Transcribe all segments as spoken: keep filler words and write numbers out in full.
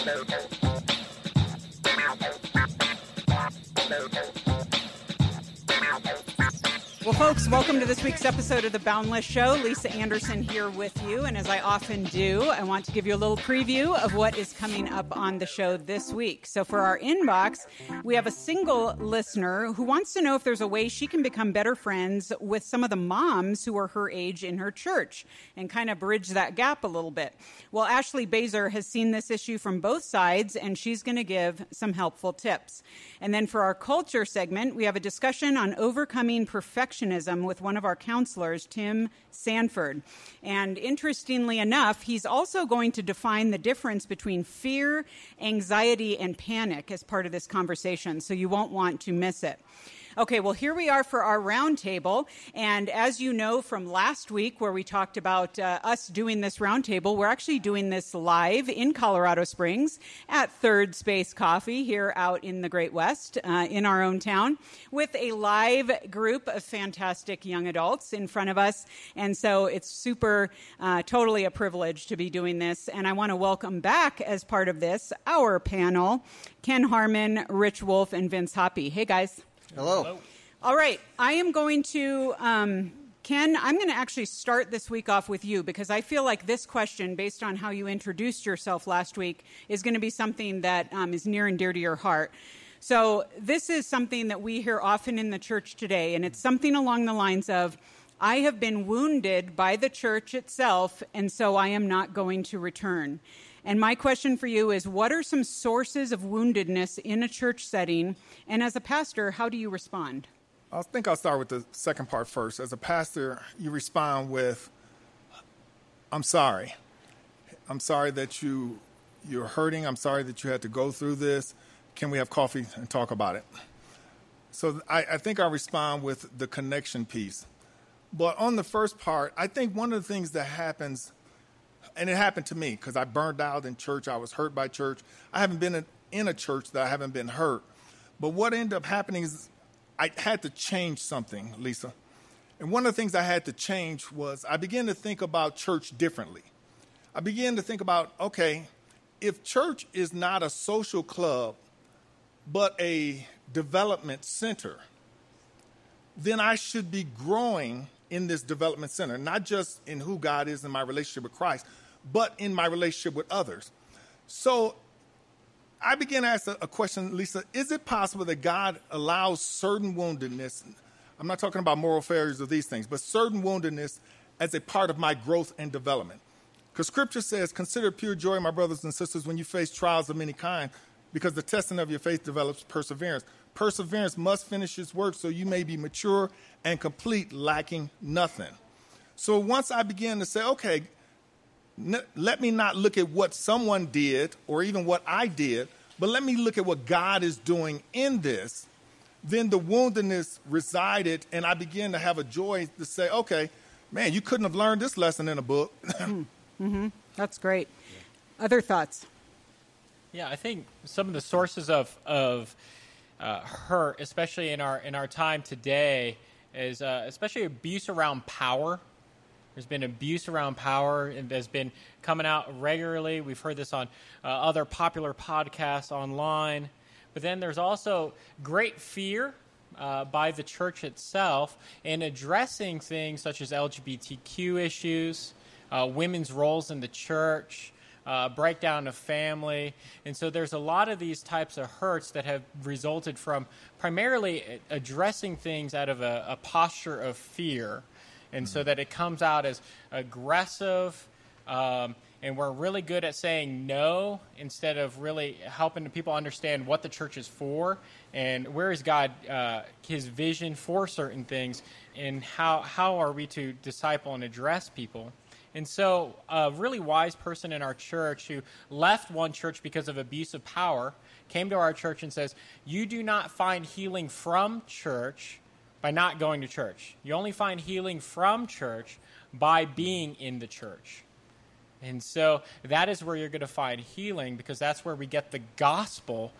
Well, folks, welcome to this week's episode of The Boundless Show. Lisa Anderson here with you. And as I often do, I want to give you a little preview of what is coming up on the show this week. So for our inbox, we have a single listener who wants to know if there's a way she can become better friends with some of the moms who are her age in her church and kind of bridge that gap a little bit. Well, Ashley Bazer has seen this issue from both sides, and she's going to give some helpful tips. And then for our culture segment, we have a discussion on overcoming perfection with one of our counselors, Tim Sanford. And interestingly enough, he's also going to define the difference between fear, anxiety, and panic as part of this conversation, so you won't want to miss it. Okay, well, here we are for our roundtable, and as you know from last week where we talked about uh, us doing this roundtable, we're actually doing this live in Colorado Springs at Third Space Coffee here out in the Great West, uh, in our own town, with a live group of fantastic young adults in front of us, and so it's super, uh, totally a privilege to be doing this, and I want to welcome back as part of this, our panel, Ken Harmon, Rich Wolf, and Vince Hoppe. Hey, guys. Hello. Hello. All right. I am going to, um, Ken, I'm going to actually start this week off with you because I feel like this question, based on how you introduced yourself last week, is going to be something that um, is near and dear to your heart. So this is something that we hear often in the church today, and it's something along the lines of, I have been wounded by the church itself, and so I am not going to return. And my question for you is, what are some sources of woundedness in a church setting? And as a pastor, how do you respond? I think I'll start with the second part first. As a pastor, you respond with, I'm sorry. I'm sorry that you, you're hurting. I'm sorry that you had to go through this. Can we have coffee and talk about it? So I, I think I respond with the connection piece. But on the first part, I think one of the things that happens, and it happened to me because I burned out in church. I was hurt by church. I haven't been in a church that I haven't been hurt. But what ended up happening is I had to change something, Lisa. And one of the things I had to change was I began to think about church differently. I began to think about, okay, if church is not a social club, but a development center, then I should be growing in this development center, not just in who God is in my relationship with Christ, but in my relationship with others. So I began to ask a question, Lisa, is it possible that God allows certain woundedness? I'm not talking about moral failures or these things, but certain woundedness as a part of my growth and development. Because scripture says, consider pure joy, my brothers and sisters, when you face trials of many kinds, because the testing of your faith develops perseverance. Perseverance must finish its work so you may be mature and complete, lacking nothing. So once I began to say, okay, n- let me not look at what someone did or even what I did, but let me look at what God is doing in this, then the woundedness resided, and I began to have a joy to say, okay, man, you couldn't have learned this lesson in a book. Mm-hmm. That's great. Yeah. Other thoughts? Yeah, I think some of the sources of... of Uh, hurt, especially in our in our time today, is uh, especially abuse around power. There's been abuse around power, and that's been coming out regularly. We've heard this on uh, other popular podcasts online. But then there's also great fear uh, by the church itself in addressing things such as L G B T Q issues, uh, women's roles in the church, Uh, breakdown of family. And so there's a lot of these types of hurts that have resulted from primarily addressing things out of a, a posture of fear. And mm-hmm. so that it comes out as aggressive, um, and we're really good at saying no instead of really helping people understand what the church is for and where is God, uh, his vision for certain things, and how, how are we to disciple and address people. And so a really wise person in our church who left one church because of abuse of power came to our church and says, you do not find healing from church by not going to church. You only find healing from church by being in the church. And so that is where you're going to find healing, because that's where we get the gospel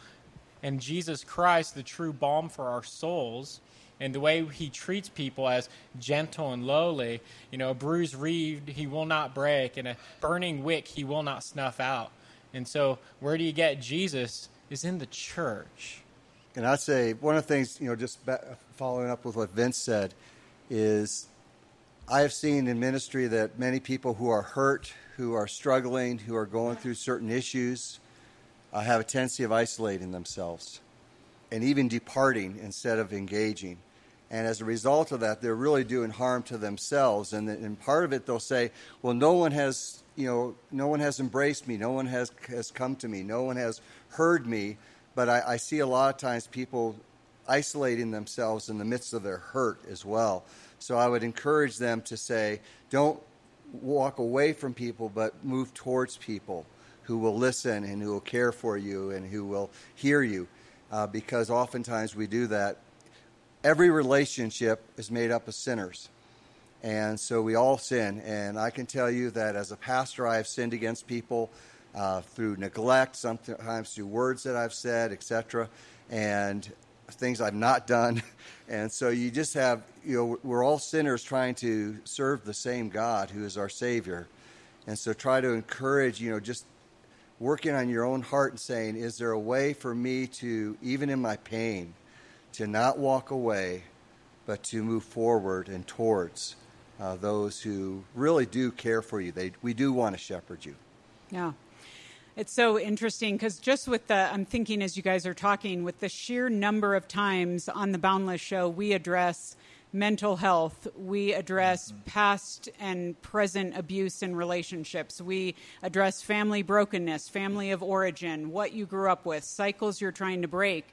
and Jesus Christ, the true balm for our souls. And the way he treats people as gentle and lowly, you know, a bruised reed he will not break, and a burning wick he will not snuff out. And so where do you get Jesus is in the church. And I'd say one of the things, you know, just following up with what Vince said, is I have seen in ministry that many people who are hurt, who are struggling, who are going through certain issues, uh, have a tendency of isolating themselves and even departing instead of engaging. And as a result of that, they're really doing harm to themselves. And, and part of it, they'll say, well, no one has, you know, no one has embraced me. No one has, has come to me. No one has heard me. But I, I see a lot of times people isolating themselves in the midst of their hurt as well. So I would encourage them to say, don't walk away from people, but move towards people who will listen and who will care for you and who will hear you. Uh, because oftentimes we do that. Every relationship is made up of sinners. And so we all sin. And I can tell you that as a pastor, I have sinned against people uh, through neglect, sometimes through words that I've said, et cetera, and things I've not done. And so you just have, you know, we're all sinners trying to serve the same God who is our Savior. And so try to encourage, you know, just working on your own heart and saying, is there a way for me to, even in my pain, to not walk away, but to move forward and towards uh, those who really do care for you. They, we do want to shepherd you. Yeah. It's so interesting because just with the, I'm thinking as you guys are talking, with the sheer number of times on The Boundless Show, we address mental health, we address mm-hmm. past and present abuse in relationships, we address family brokenness, family of origin, what you grew up with, cycles you're trying to break.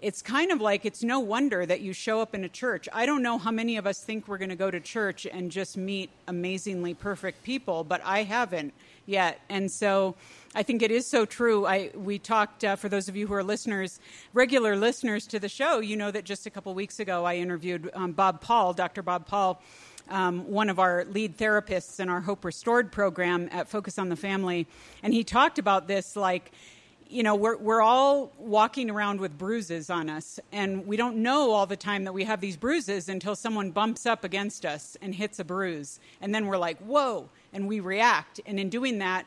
It's kind of like it's no wonder that you show up in a church. I don't know how many of us think we're going to go to church and just meet amazingly perfect people, but I haven't yet. And so I think it is so true. I we talked, uh, for those of you who are listeners, regular listeners to the show, you know that just a couple weeks ago I interviewed um, Bob Paul, Doctor Bob Paul, um, one of our lead therapists in our Hope Restored program at Focus on the Family. And he talked about this like, you know, we're we're all walking around with bruises on us, and we don't know all the time that we have these bruises until someone bumps up against us and hits a bruise. And then we're like, whoa, and we react. And in doing that,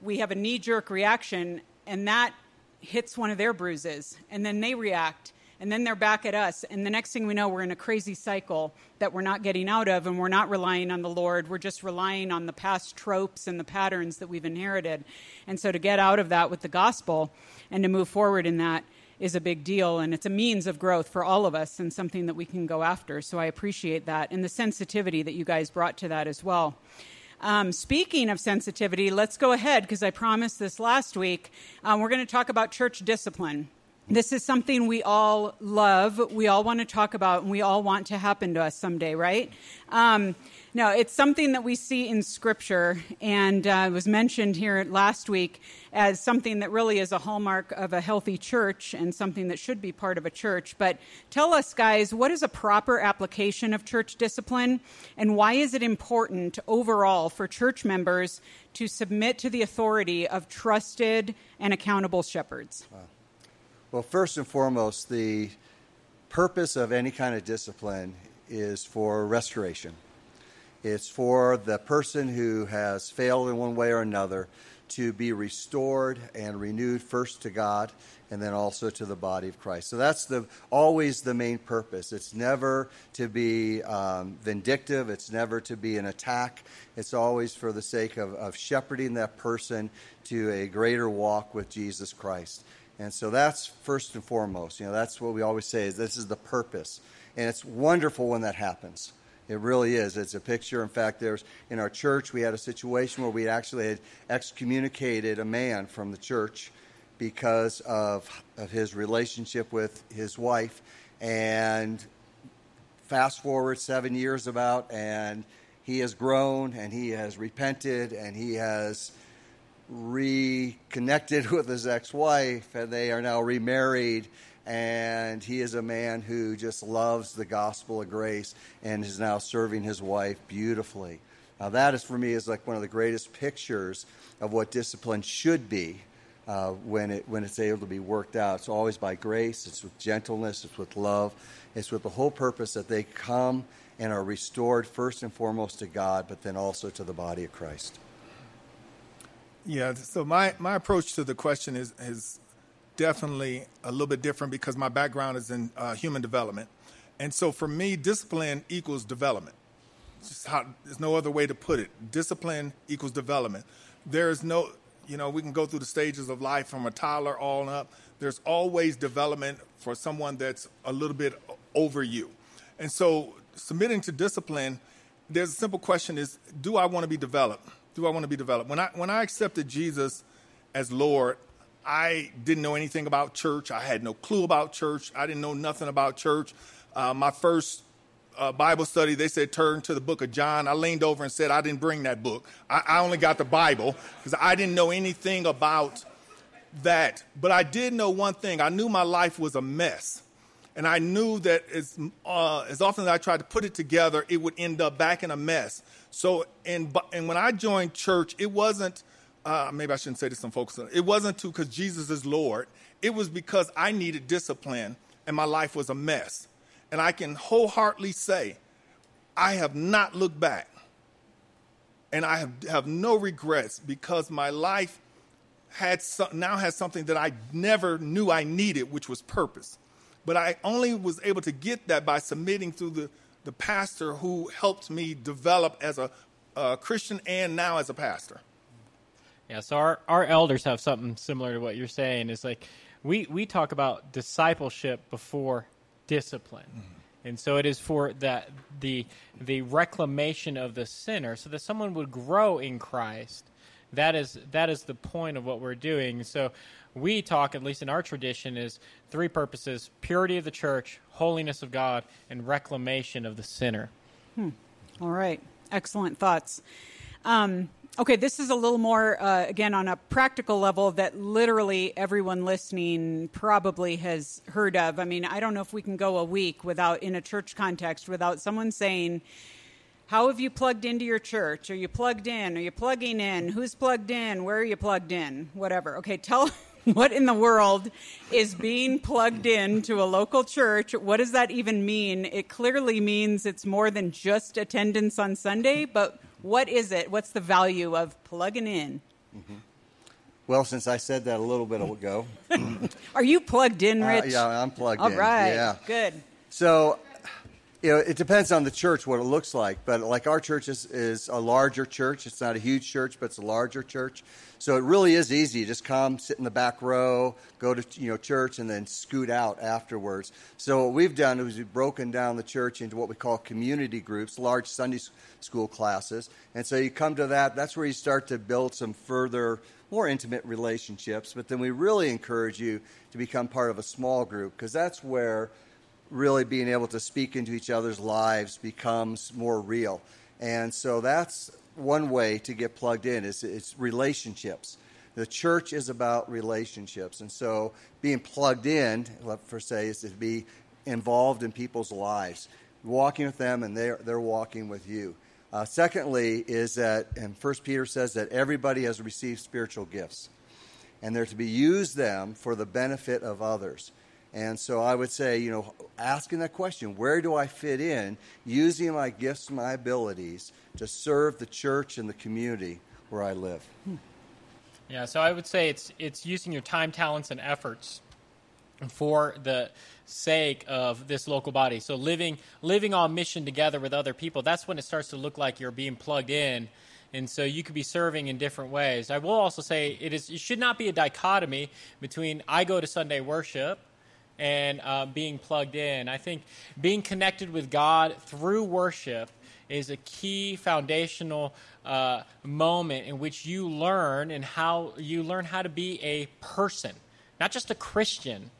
we have a knee-jerk reaction, and that hits one of their bruises. And then they react, and then they're back at us. And the next thing we know, we're in a crazy cycle that we're not getting out of, and we're not relying on the Lord. We're just relying on the past tropes and the patterns that we've inherited. And so to get out of that with the gospel and to move forward in that is a big deal. And it's a means of growth for all of us and something that we can go after. So I appreciate that and the sensitivity that you guys brought to that as well. Um, speaking of sensitivity, let's go ahead, because I promised this last week. Um, we're going to talk about church discipline. This is something we all love, we all want to talk about, and we all want to happen to us someday, right? Um, no, it's something that we see in Scripture, and uh, was mentioned here last week as something that really is a hallmark of a healthy church and something that should be part of a church. But tell us, guys, what is a proper application of church discipline, and why is it important overall for church members to submit to the authority of trusted and accountable shepherds? Wow. Well, first and foremost, the purpose of any kind of discipline is for restoration. It's for the person who has failed in one way or another to be restored and renewed first to God and then also to the body of Christ. So that's the always the main purpose. It's never to be um, vindictive. It's never to be an attack. It's always for the sake of, of shepherding that person to a greater walk with Jesus Christ. And so that's first and foremost. You know, that's what we always say is this is the purpose. And it's wonderful when that happens. It really is. It's a picture. In fact, there's in our church, we had a situation where we actually had excommunicated a man from the church because of, of his relationship with his wife. And fast forward seven years about, and he has grown, and he has repented, and he has reconnected with his ex-wife, and they are now remarried, and he is a man who just loves the gospel of grace and is now serving his wife beautifully. Now that is, for me, is like one of the greatest pictures of what discipline should be uh, when it when it's able to be worked out. It's always by grace. It's with gentleness. It's with love. It's with the whole purpose that they come and are restored first and foremost to God, but then also to the body of Christ. Yeah, so my, my approach to the question is, is definitely a little bit different because my background is in uh, human development. And so for me, discipline equals development. It's just how, there's no other way to put it. Discipline equals development. There is no, you know, we can go through the stages of life from a toddler on up. There's always development for someone that's a little bit over you. And so submitting to discipline, there's a simple question is, do I want to be developed? Do I want to be developed? When I when I accepted Jesus as Lord, I didn't know anything about church. I had no clue about church. I didn't know nothing about church. Uh, my first uh, Bible study, they said, turn to the book of John. I leaned over and said, I didn't bring that book. I, I only got the Bible because I didn't know anything about that. But I did know one thing. I knew my life was a mess. And I knew that as, uh, as often as I tried to put it together, it would end up back in a mess. So, and, and when I joined church, it wasn't, uh, maybe I shouldn't say this on Focus on, it wasn't to because Jesus is Lord. It was because I needed discipline and my life was a mess. And I can wholeheartedly say, I have not looked back. And I have, have no regrets because my life had some, now has something that I never knew I needed, which was purpose. But I only was able to get that by submitting through the, the pastor who helped me develop as a, a Christian and now as a pastor. Yeah, so our, our elders have something similar to what you're saying. It's like we, we talk about discipleship before discipline. Mm-hmm. And so it is for that the the reclamation of the sinner so that someone would grow in Christ. That is that is the point of what we're doing. So we talk, at least in our tradition, is three purposes: purity of the church, holiness of God, and reclamation of the sinner. Hmm. All right. Excellent thoughts. Um, okay, this is a little more, uh, again, on a practical level that literally everyone listening probably has heard of. I mean, I don't know if we can go a week without, in a church context, without someone saying, how have you plugged into your church? Are you plugged in? Are you plugging in? Who's plugged in? Where are you plugged in? Whatever. Okay, tell what in the world is being plugged in to a local church? What does that even mean? It clearly means it's more than just attendance on Sunday, but what is it? What's the value of plugging in? Mm-hmm. Well, since I said that a little bit ago. Are you plugged in, Rich? Uh, yeah, I'm plugged All in. All right, yeah. Good. So... You know, it depends on the church what it looks like, but like our church is, is a larger church. It's not a huge church, but it's a larger church. So it really is easy. You just come, sit in the back row, go to you know church, and then scoot out afterwards. So what we've done is we've broken down the church into what we call community groups, large Sunday school classes. And so you come to that. That's where you start to build some further, more intimate relationships. But then we really encourage you to become part of a small group because that's where really being able to speak into each other's lives becomes more real. And so that's one way to get plugged in is it's relationships. The church is about relationships. And so being plugged in, per se, is to be involved in people's lives, walking with them and they're, they're walking with you. Uh, secondly is that, and First Peter says that everybody has received spiritual gifts and they're to be used them for the benefit of others. And so I would say, you know, asking that question, where do I fit in, using my gifts and my abilities to serve the church and the community where I live? Yeah, so I would say it's it's using your time, talents, and efforts for the sake of this local body. So living living on mission together with other people, that's when it starts to look like you're being plugged in. And so you could be serving in different ways. I will also say it is it should not be a dichotomy between I go to Sunday worship and uh, being plugged in. I think being connected with God through worship is a key foundational uh, moment in which you learn and how you learn how to be a person, not just a Christian,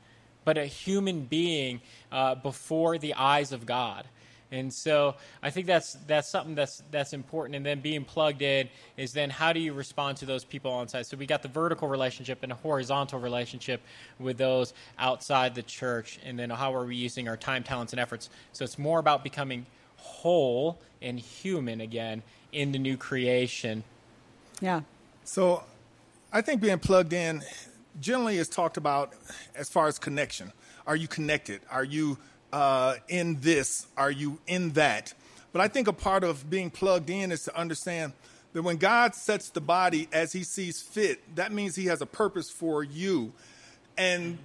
but a human being uh, before the eyes of God. And so I think that's that's something that's that's important. And then being plugged in is then how do you respond to those people on site? So we got the vertical relationship and a horizontal relationship with those outside the church. And then how are we using our time, talents, and efforts? So it's more about becoming whole and human again in the new creation. Yeah. So I think being plugged in generally is talked about as far as connection. Are you connected? Are you Uh, in this? Are you in that? But I think a part of being plugged in is to understand that when God sets the body as he sees fit, that means he has a purpose for you. And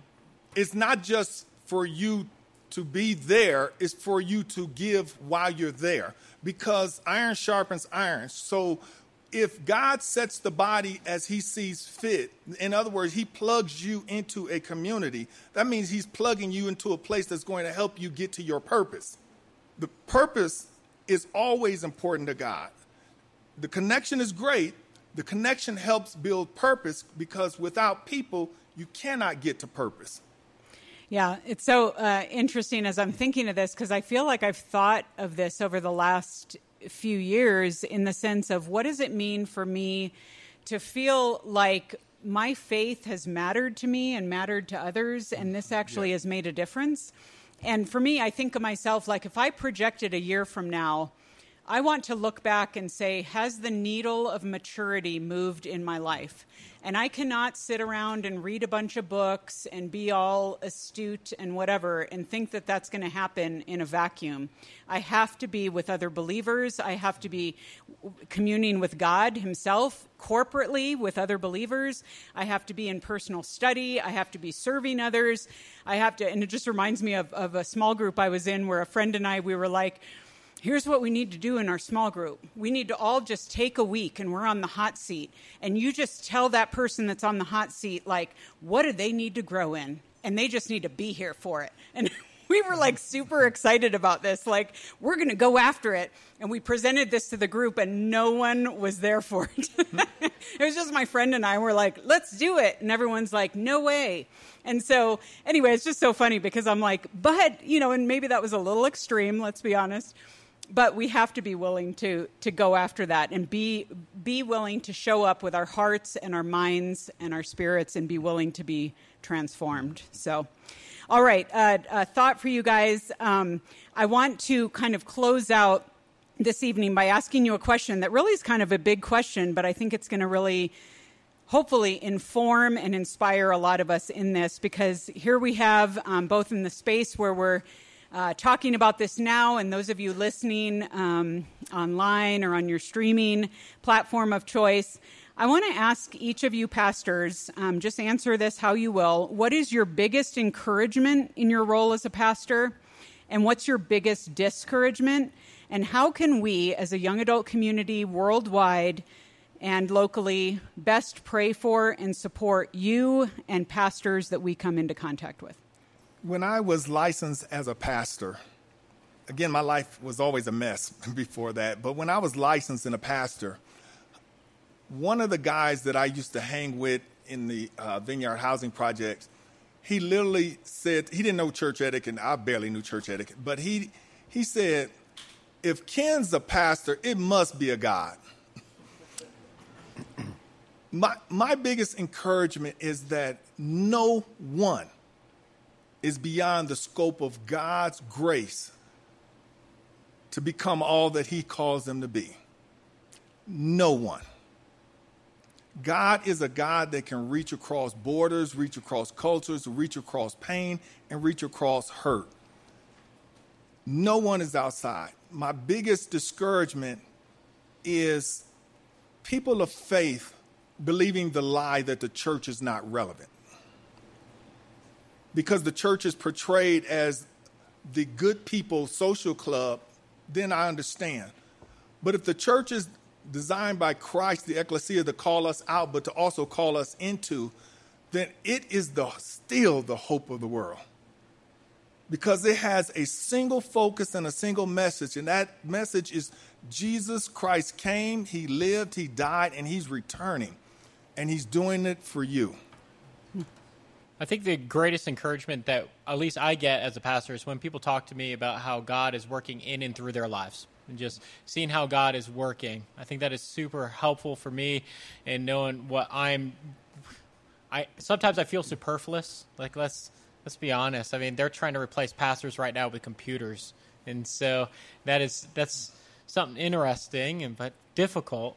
it's not just for you to be there, it's for you to give while you're there, because iron sharpens iron. So if God sets the body as he sees fit, in other words, he plugs you into a community, that means he's plugging you into a place that's going to help you get to your purpose. The purpose is always important to God. The connection is great. The connection helps build purpose, because without people, you cannot get to purpose. Yeah, it's so uh, interesting as I'm thinking of this, because I feel like I've thought of this over the last few years in the sense of, what does it mean for me to feel like my faith has mattered to me and mattered to others, and this actually yeah. has made a difference? And for me, I think of myself like, if I projected a year from now, I want to look back and say, has the needle of maturity moved in my life? And I cannot sit around and read a bunch of books and be all astute and whatever and think that that's going to happen in a vacuum. I have to be with other believers. I have to be communing with God himself corporately with other believers. I have to be in personal study. I have to be serving others. I have to, and it just reminds me of, of a small group I was in where a friend and I, we were like, here's what we need to do in our small group. We need to all just take a week, and we're on the hot seat. And you just tell that person that's on the hot seat, like, what do they need to grow in? And they just need to be here for it. And we were like super excited about this. Like, we're going to go after it. And we presented this to the group, and no one was there for it. It was just my friend and I were like, let's do it. And everyone's like, no way. And so anyway, it's just so funny, because I'm like, but, you know, and maybe that was a little extreme, let's be honest. But we have to be willing to to go after that, and be be willing to show up with our hearts and our minds and our spirits, and be willing to be transformed. So, all right, uh, a thought for you guys. Um, I want to kind of close out this evening by asking you a question that really is kind of a big question, but I think it's going to really hopefully inform and inspire a lot of us in this, because here we have um, both in the space where we're Uh, talking about this now, and those of you listening um, online or on your streaming platform of choice, I want to ask each of you pastors, um, just answer this how you will, what is your biggest encouragement in your role as a pastor, and what's your biggest discouragement, and how can we as a young adult community worldwide and locally best pray for and support you and pastors that we come into contact with? When I was licensed as a pastor, again, my life was always a mess before that, but when I was licensed and a pastor, one of the guys that I used to hang with in the uh, Vineyard Housing Project, he literally said, he didn't know church etiquette, and I barely knew church etiquette, but he, he said, if Ken's a pastor, it must be a God. my, my biggest encouragement is that no one is beyond the scope of God's grace to become all that he calls them to be. No one. God is a God that can reach across borders, reach across cultures, reach across pain, and reach across hurt. No one is outside. My biggest discouragement is people of faith believing the lie that the church is not relevant. Because the church is portrayed as the good people social club, then I understand. But if the church is designed by Christ, the ecclesia, to call us out, but to also call us into, then it is the still the hope of the world. Because it has a single focus and a single message. And that message is Jesus Christ came, he lived, he died, and he's returning. And he's doing it for you. I think the greatest encouragement that at least I get as a pastor is when people talk to me about how God is working in and through their lives and just seeing how God is working. I think that is super helpful for me in knowing what I'm I sometimes I feel superfluous. Like let's let's be honest. I mean, they're trying to replace pastors right now with computers. And so that is that's something interesting and but difficult.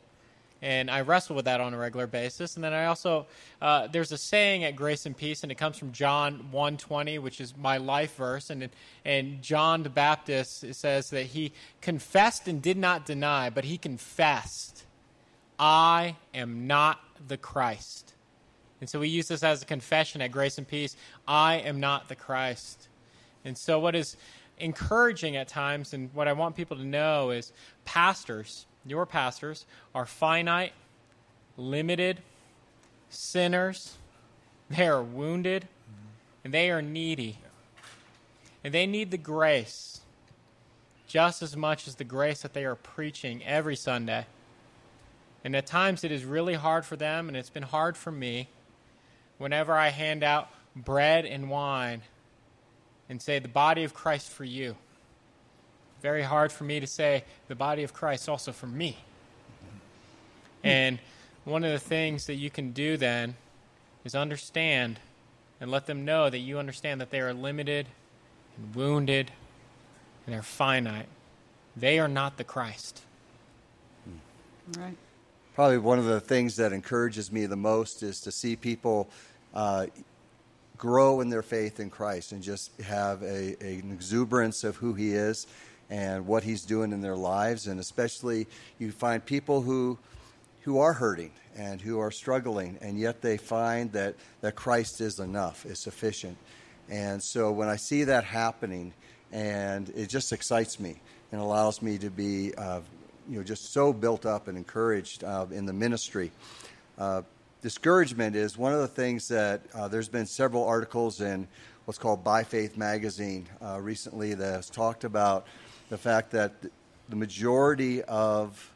And I wrestle with that on a regular basis. And then I also, uh, there's a saying at Grace and Peace, and it comes from John one twenty, which is my life verse. And, and John the Baptist, it says that he confessed and did not deny, but he confessed I am not the Christ. And so we use this as a confession at Grace and Peace. I am not the Christ. And so what is encouraging at times, and what I want people to know, is pastors, your pastors, are finite, limited, sinners. They are wounded, and they are needy. And they need the grace just as much as the grace that they are preaching every Sunday. And at times it is really hard for them, and it's been hard for me, whenever I hand out bread and wine and say, the body of Christ for you. Very hard for me to say, the body of Christ also for me. And one of the things that you can do then is understand and let them know that you understand that they are limited and wounded, and they're finite. They are not the Christ. Right. Probably one of the things that encourages me the most is to see people uh, grow in their faith in Christ and just have a, a, an exuberance of who He is and what He's doing in their lives. And especially you find people who who are hurting and who are struggling, and yet they find that, that Christ is enough, is sufficient. And so when I see that happening, and it just excites me and allows me to be, uh, you know, just so built up and encouraged uh, in the ministry. Uh, discouragement is one of the things that uh, there's been several articles in what's called By Faith magazine uh, recently that has talked about the fact that the majority of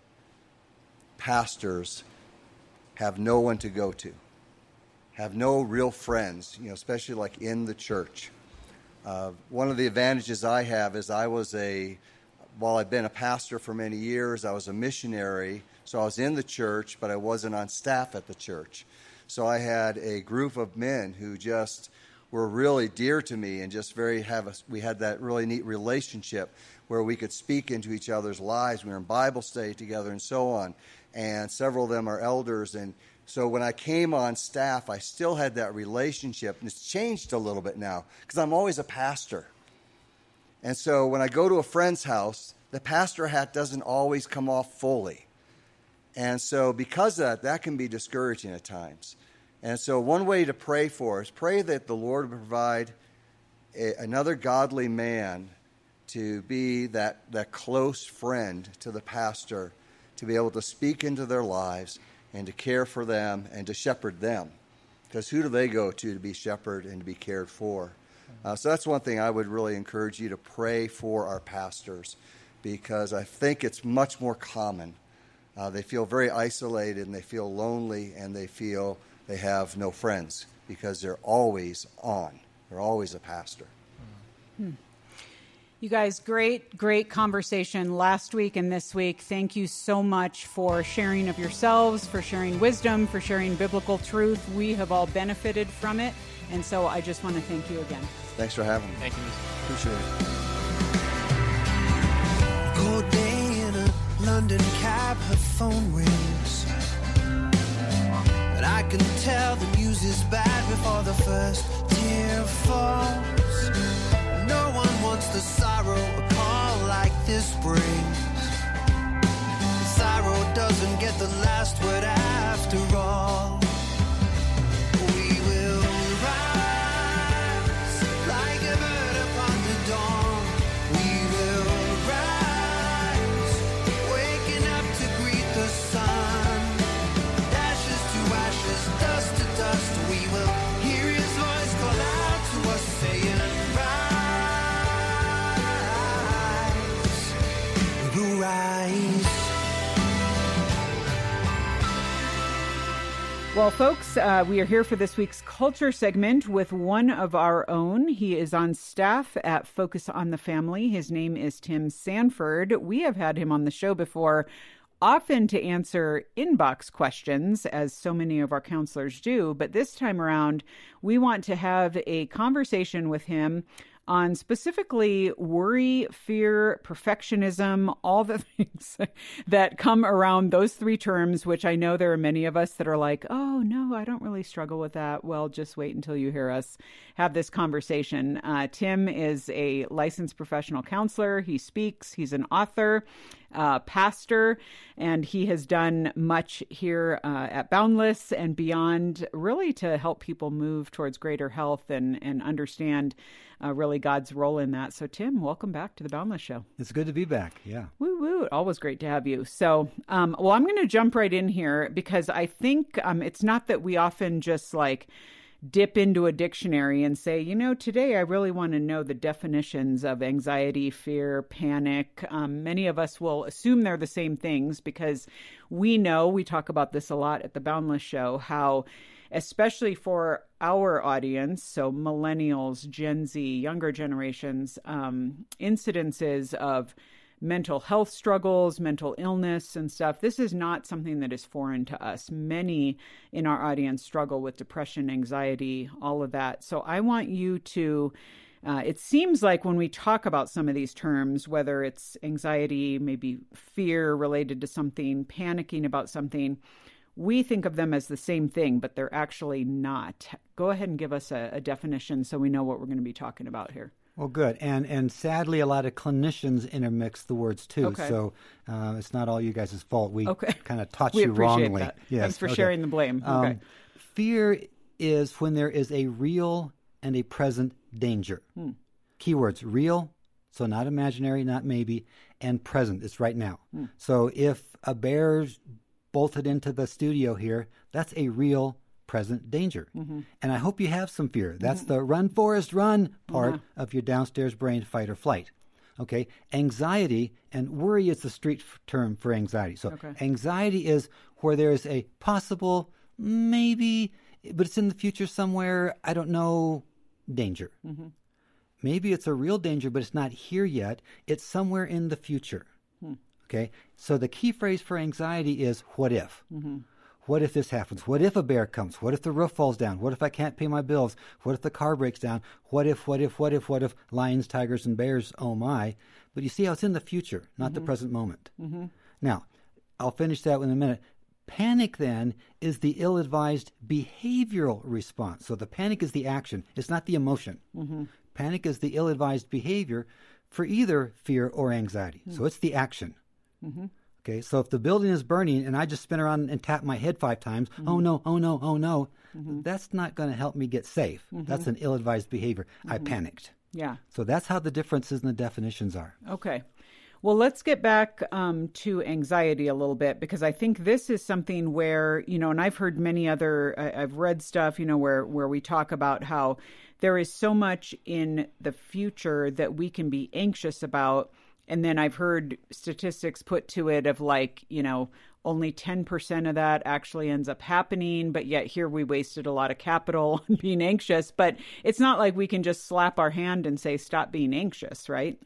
pastors have no one to go to. Have no real friends, you know, especially like in the church. Uh, one of the advantages I have is I was a, while I've been a pastor for many years, I was a missionary, so I was in the church, but I wasn't on staff at the church. So I had a group of men who just were really dear to me and just very have a, we had that really neat relationship where we could speak into each other's lives. We were in Bible study together and so on. And several of them are elders, and so when I came on staff, I still had that relationship, and it's changed a little bit now because I'm always a pastor. And so when I go to a friend's house, the pastor hat doesn't always come off fully. And so because of that, that can be discouraging at times. And so one way to pray for is pray that the Lord would provide a, another godly man to be that, that close friend to the pastor, to be able to speak into their lives and to care for them, and to shepherd them. Because who do they go to to be shepherded and to be cared for? Uh, so that's one thing I would really encourage you to pray for our pastors, because I think it's much more common. Uh, they feel very isolated, and they feel lonely, and they feel they have no friends, because they're always on. They're always a pastor. Hmm. You guys, great, great conversation last week and this week. Thank you so much for sharing of yourselves, for sharing wisdom, for sharing biblical truth. We have all benefited from it. And so I just want to thank you again. Thanks for having me. Thank you. Appreciate it. Cold day in a London cab, her phone rings. But I can tell the news is bad before the first tear falls. No one wants the sorrow a call like this brings. Sorrow doesn't get the last word after all. We will rise like a bird upon the dawn. We will rise, waking up to greet the sun. Ashes to ashes, dust to dust. We will hear his voice call out to us saying, well, folks, uh, we are here for this week's culture segment with one of our own. He is on staff at Focus on the Family. His name is Tim Sanford. We have had him on the show before, often to answer inbox questions, as so many of our counselors do. But this time around, we want to have a conversation with him on specifically worry, fear, perfectionism, all the things that come around those three terms, which I know there are many of us that are like, oh, no, I don't really struggle with that. Well, just wait until you hear us have this conversation. Uh, Tim is a licensed professional counselor. He speaks. He's an author. uh, pastor, and he has done much here uh, at Boundless and beyond, really to help people move towards greater health and, and understand uh, really God's role in that. So, Tim, welcome back to The Boundless Show. It's good to be back, yeah. Woo, woo. Always great to have you. So, um, well, I'm going to jump right in here because I think um, it's not that we often just like dip into a dictionary and say, you know, today I really want to know the definitions of anxiety, fear, panic. Um, many of us will assume they're the same things because we know, we talk about this a lot at The Boundless Show, how especially for our audience, so millennials, Gen Z, younger generations, um, incidences of mental health struggles, mental illness and stuff. This is not something that is foreign to us. Many in our audience struggle with depression, anxiety, all of that. So I want you to, uh, it seems like when we talk about some of these terms, whether it's anxiety, maybe fear related to something, panicking about something, we think of them as the same thing, but they're actually not. Go ahead and give us a, a definition so we know what we're going to be talking about here. Well, good. And and sadly, a lot of clinicians intermix the words, too. Okay. So uh, it's not all you guys' fault. We okay. kind of taught you wrongly. That. Yes. Thanks for okay. sharing the blame. Okay. Um, fear is when there is a real and a present danger. Hmm. Keywords, real, so not imaginary, not maybe, and present. It's right now. Hmm. So if a bear bolted into the studio here, that's a real present danger. Mm-hmm. And I hope you have some fear. That's mm-hmm. the run, Forrest, run part mm-hmm. of your downstairs brain fight or flight. Okay. Anxiety and worry is the street f- term for anxiety. So okay. anxiety is where there is a possible, maybe, but it's in the future somewhere, I don't know, danger. Mm-hmm. Maybe it's a real danger, but it's not here yet. It's somewhere in the future. Hmm. Okay. So the key phrase for anxiety is what if? Mm-hmm. What if this happens? What if a bear comes? What if the roof falls down? What if I can't pay my bills? What if the car breaks down? What if, what if, what if, what if lions, tigers, and bears, oh my. But you see how it's in the future, not mm-hmm. the present moment. Mm-hmm. Now, I'll finish that in a minute. Panic, then, is the ill-advised behavioral response. So the panic is the action. It's not the emotion. Mm-hmm. Panic is the ill-advised behavior for either fear or anxiety. Mm-hmm. So it's the action. Mm-hmm. Okay, so if the building is burning and I just spin around and tap my head five times, mm-hmm. oh no, oh no, oh no, mm-hmm. that's not going to help me get safe. Mm-hmm. That's an ill-advised behavior. Mm-hmm. I panicked. Yeah. So that's how the differences in the definitions are. Okay. Well, let's get back um, to anxiety a little bit, because I think this is something where, you know, and I've heard many other, I, I've read stuff, you know, where, where we talk about how there is so much in the future that we can be anxious about. And then I've heard statistics put to it of like, you know, only ten percent of that actually ends up happening. But yet here we wasted a lot of capital on being anxious. But it's not like we can just slap our hand and say, stop being anxious, right?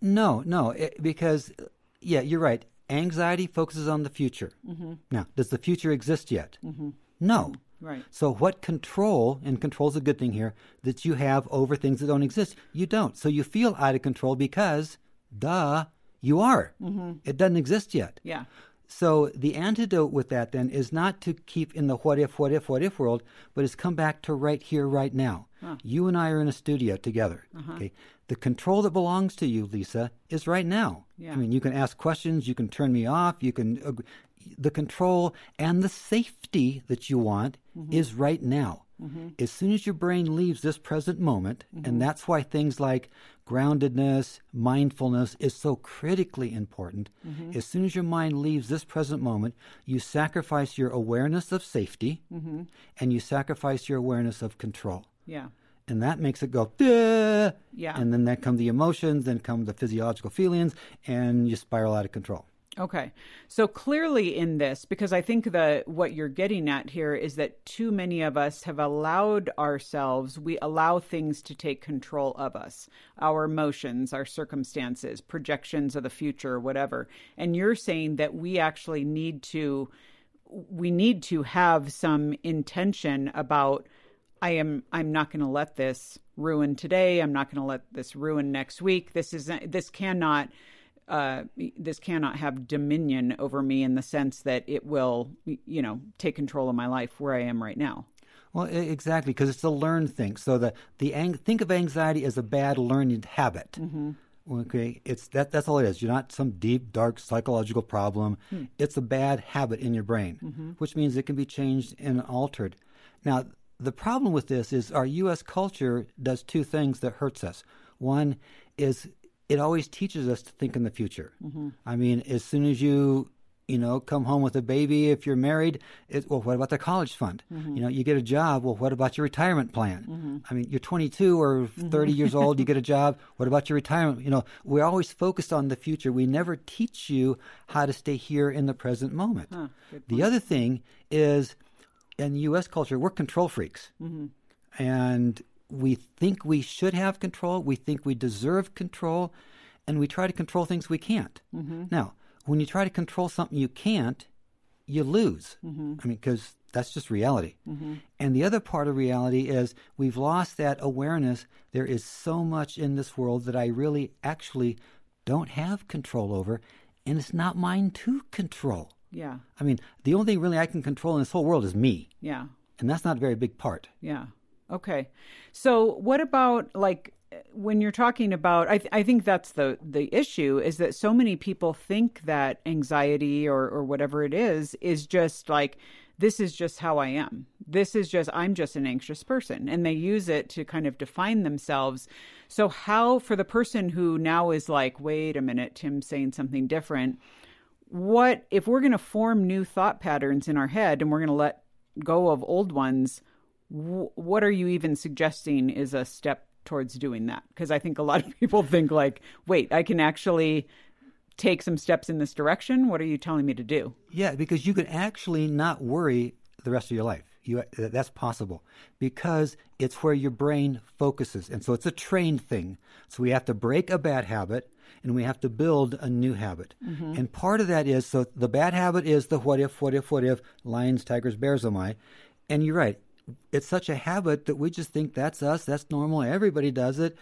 No, no, it, because, yeah, you're right. Anxiety focuses on the future. Mm-hmm. Now, does the future exist yet? Mm-hmm. No. Right. So what control, and control's a good thing here, that you have over things that don't exist? You don't. So you feel out of control because... duh, you are. Mm-hmm. It doesn't exist yet. Yeah. So the antidote with that then is not to keep in the what if, what if, what if world, but is come back to right here, right now. Huh. You and I are in a studio together. Uh-huh. Okay. The control that belongs to you, Lisa, is right now. Yeah. I mean, you can ask questions, you can turn me off, you can, uh, the control and the safety that you want mm-hmm. is right now. Mm-hmm. As soon as your brain leaves this present moment, mm-hmm. and that's why things like groundedness, mindfulness is so critically important. Mm-hmm. As soon as your mind leaves this present moment, you sacrifice your awareness of safety mm-hmm. and you sacrifice your awareness of control. Yeah. And that makes it go, duh! Yeah. And then that come the emotions, then come the physiological feelings, and you spiral out of control. Okay. So clearly in this, because I think the what you're getting at here is that too many of us have allowed ourselves, we allow things to take control of us, our emotions, our circumstances, projections of the future, whatever. And you're saying that we actually need to, we need to have some intention about I am, I'm not going to let this ruin today. I'm not going to let this ruin next week. This isn't, this cannot Uh, this cannot have dominion over me in the sense that it will, you know, take control of my life where I am right now. Well, exactly, because it's a learned thing. So the the ang- think of anxiety as a bad learned habit. Mm-hmm. Okay, it's that. That's all it is. You're not some deep, dark psychological problem. Hmm. It's a bad habit in your brain, mm-hmm. which means it can be changed and altered. Now, the problem with this is our U S culture does two things that hurts us. One is it always teaches us to think in the future. Mm-hmm. I mean, as soon as you, you know, come home with a baby, if you're married, it, well, what about the college fund? Mm-hmm. You know, you get a job. Well, what about your retirement plan? Mm-hmm. I mean, you're twenty-two or thirty mm-hmm. years old, you get a job. What about your retirement? You know, we're always focused on the future. We never teach you how to stay here in the present moment. Huh, the other thing is, in U S culture, we're control freaks. Mm-hmm. And we think we should have control. We think we deserve control. And we try to control things we can't. Mm-hmm. Now, when you try to control something you can't, you lose. Mm-hmm. I mean, because that's just reality. Mm-hmm. And the other part of reality is we've lost that awareness. There is so much in this world that I really actually don't have control over, and it's not mine to control. Yeah. I mean, the only thing really I can control in this whole world is me. Yeah. And that's not a very big part. Yeah. Okay. So what about, like, when you're talking about, I, th- I think that's the, the issue, is that so many people think that anxiety or, or whatever it is, is just like, this is just how I am. This is just, I'm just an anxious person. And they use it to kind of define themselves. So how, for the person who now is like, wait a minute, Tim's saying something different. What, if we're going to form new thought patterns in our head and we're going to let go of old ones, w- what are you even suggesting is a step towards doing that? Because I think a lot of people think like, wait, I can actually take some steps in this direction. What are you telling me to do? Yeah, because you can actually not worry the rest of your life. You, that's possible because it's where your brain focuses. And so it's a trained thing. So we have to break a bad habit and we have to build a new habit. Mm-hmm. And part of that is, so the bad habit is the what if, what if, what if, lions, tigers, bears, am I? And you're right. It's such a habit that we just think that's us, that's normal, everybody does it,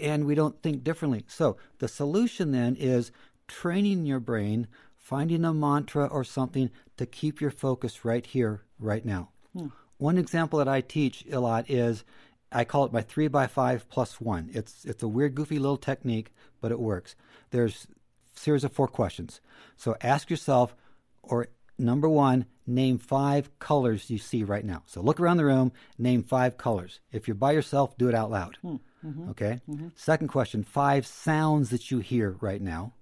and we don't think differently. So the solution then is training your brain, finding a mantra or something to keep your focus right here, right now. Hmm. One example that I teach a lot is, I call it my three by five plus one. It's it's a weird, goofy little technique, but it works. There's a series of four questions. So ask yourself, or number one, name five colors you see right now. So look around the room, name five colors. If you're by yourself, do it out loud. Mm-hmm. Okay? Mm-hmm. Second question, five sounds that you hear right now.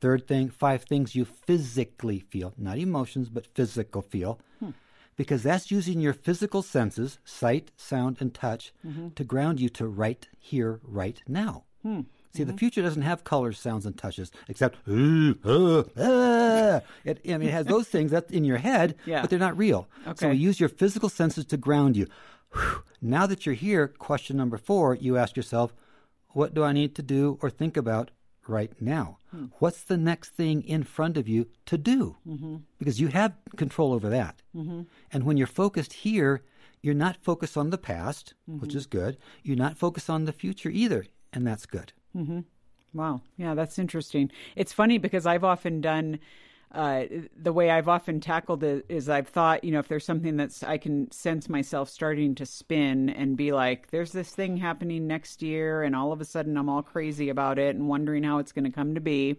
Third thing, five things you physically feel, not emotions, but physical feel. Hmm. Because that's using your physical senses, sight, sound, and touch, mm-hmm. to ground you to right here, right now. Hmm. See, mm-hmm. the future doesn't have colors, sounds, and touches, except, uh, uh, uh. It, I mean, it has those things that's in your head, yeah. but they're not real. Okay. So we use your physical senses to ground you. Whew. Now that you're here, question number four, you ask yourself, what do I need to do or think about right now? Hmm. What's the next thing in front of you to do? Mm-hmm. Because you have control over that. Mm-hmm. And when you're focused here, you're not focused on the past, mm-hmm. which is good. You're not focused on the future either, and that's good. Mm-hmm. Wow. Yeah, that's interesting. It's funny because I've often done, uh, the way I've often tackled it is I've thought, you know, if there's something that's, I can sense myself starting to spin and be like, there's this thing happening next year and all of a sudden I'm all crazy about it and wondering how it's going to come to be.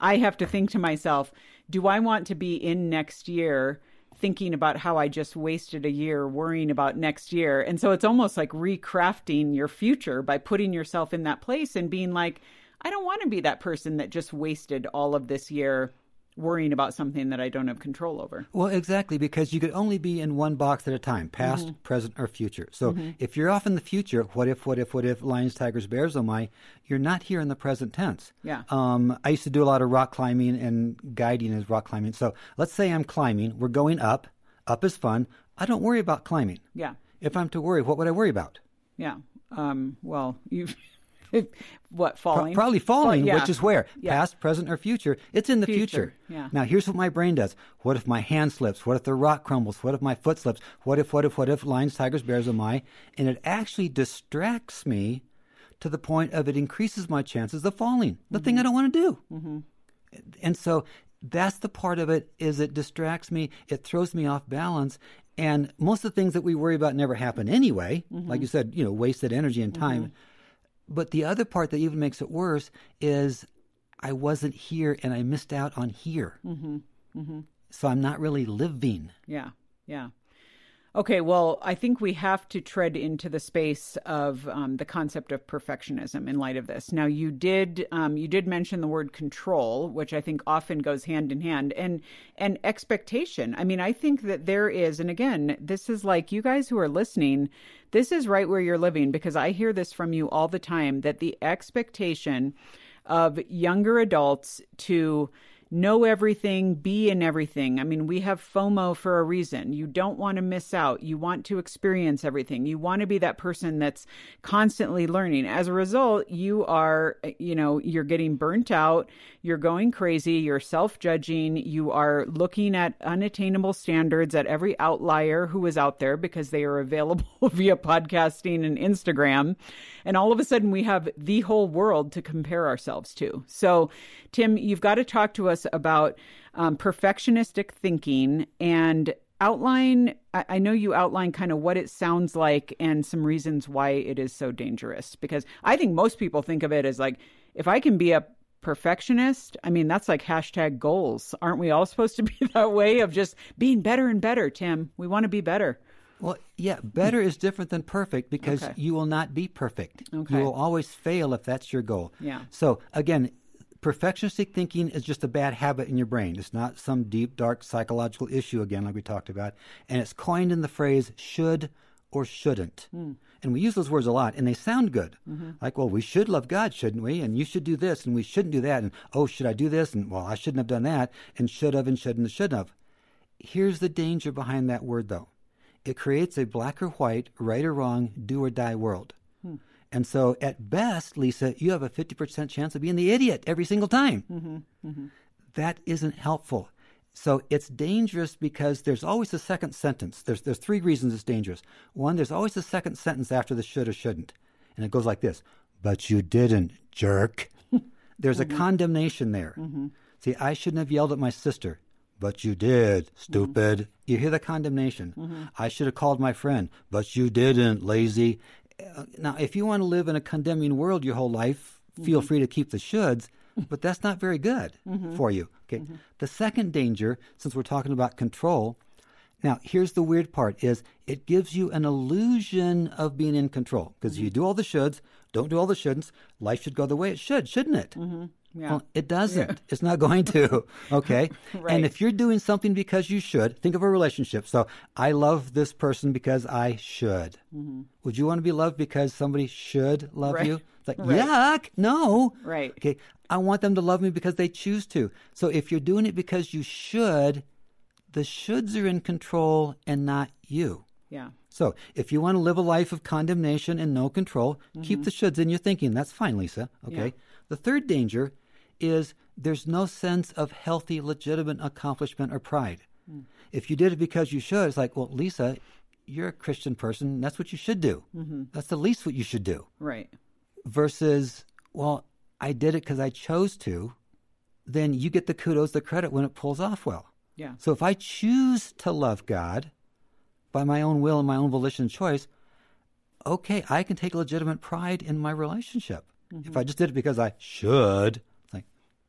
I have to think to myself, do I want to be in next year thinking about how I just wasted a year worrying about next year? And so it's almost like recrafting your future by putting yourself in that place and being like, I don't want to be that person that just wasted all of this year worrying about something that I don't have control over. Well, exactly, because you could only be in one box at a time, past, mm-hmm. present, or future. So mm-hmm. if you're off in the future, what if, what if, what if, lions, tigers, bears, oh my, you're not here in the present tense. Yeah. Um, I used to do a lot of rock climbing, and guiding is rock climbing. So let's say I'm climbing. We're going up. Up is fun. I don't worry about climbing. Yeah. If I'm to worry, what would I worry about? Yeah. Um, well, you've... If, what, falling? Pro- probably falling, well, yeah. which is where? Yeah. Past, present, or future. It's in the future. future. Yeah. Now, here's what my brain does. What if my hand slips? What if the rock crumbles? What if my foot slips? What if, what if, what if, lions, tigers, bears, am I? And it actually distracts me to the point of it increases my chances of falling, the mm-hmm. thing I don't want to do. Mm-hmm. And so that's the part of it, is it distracts me. It throws me off balance. And most of the things that we worry about never happen anyway. Mm-hmm. Like you said, you know, wasted energy and time. Mm-hmm. But the other part that even makes it worse is I wasn't here and I missed out on here. Mm-hmm. Mm-hmm. So I'm not really living. Yeah, yeah. Okay, well, I think we have to tread into the space of um, the concept of perfectionism in light of this. Now, you did um, you did mention the word control, which I think often goes hand in hand, and and expectation. I mean, I think that there is, and again, this is like you guys who are listening, this is right where you're living, because I hear this from you all the time, that the expectation of younger adults to know everything, be in everything. I mean, we have FOMO for a reason. You don't want to miss out. You want to experience everything. You want to be that person that's constantly learning. As a result, you are, you know, you're getting burnt out. You're going crazy. You're self-judging. You are looking at unattainable standards at every outlier who is out there because they are available via podcasting and Instagram. And all of a sudden, we have the whole world to compare ourselves to. So, Tim, you've got to talk to us about um, perfectionistic thinking and outline. I, I know you outline kind of what it sounds like and some reasons why it is so dangerous, because I think most people think of it as like, if I can be a perfectionist, I mean, that's like hashtag goals. Aren't we all supposed to be that way of just being better and better, Tim? We want to be better. Well, yeah, better is different than perfect, because okay. you will not be perfect. Okay. You will always fail if that's your goal. Yeah. So again, perfectionistic thinking is just a bad habit in your brain. It's not some deep, dark psychological issue, again, like we talked about. And it's coined in the phrase should or shouldn't. Mm. And we use those words a lot, and they sound good. Mm-hmm. Like, well, we should love God, shouldn't we? And you should do this, and we shouldn't do that. And, oh, should I do this? And, well, I shouldn't have done that. And should have, and shouldn't, and shouldn't have. Here's the danger behind that word, though. It creates a black or white, right or wrong, do or die world. Mm. And so at best, Lisa, you have a fifty percent chance of being the idiot every single time. Mm-hmm, mm-hmm. That isn't helpful. So it's dangerous because there's always a second sentence. There's there's three reasons it's dangerous. One, there's always a second sentence after the should or shouldn't. And it goes like this, but you didn't, jerk. There's mm-hmm. a condemnation there. Mm-hmm. See, I shouldn't have yelled at my sister. But you did, stupid. Mm-hmm. You hear the condemnation. Mm-hmm. I should have called my friend. But you didn't, lazy. Now, if you want to live in a condemning world your whole life, mm-hmm. feel free to keep the shoulds, but that's not very good mm-hmm. for you. Okay. Mm-hmm. The second danger, since we're talking about control, now here's the weird part, is it gives you an illusion of being in control, because mm-hmm. you do all the shoulds, don't do all the shouldn'ts, life should go the way it should, shouldn't it? Mm-hmm. Yeah. Well, it doesn't. Yeah. It's not going to. Okay. Right. And if you're doing something because you should, think of a relationship. So I love this person because I should. Mm-hmm. Would you want to be loved because somebody should love right. you? It's like, right. yuck, no. Right. Okay. I want them to love me because they choose to. So if you're doing it because you should, the shoulds are in control and not you. Yeah. So if you want to live a life of condemnation and no control, mm-hmm. keep the shoulds in your thinking. That's fine, Lisa. Okay. Yeah. The third danger is there's no sense of healthy, legitimate accomplishment or pride. Mm. If you did it because you should, it's like, well, Lisa, you're a Christian person. That's what you should do. Mm-hmm. That's the least what you should do. Right. Versus, well, I did it because I chose to. Then you get the kudos, the credit when it pulls off well. Yeah. So if I choose to love God by my own will and my own volition and choice, okay, I can take legitimate pride in my relationship. Mm-hmm. If I just did it because I should, it's like,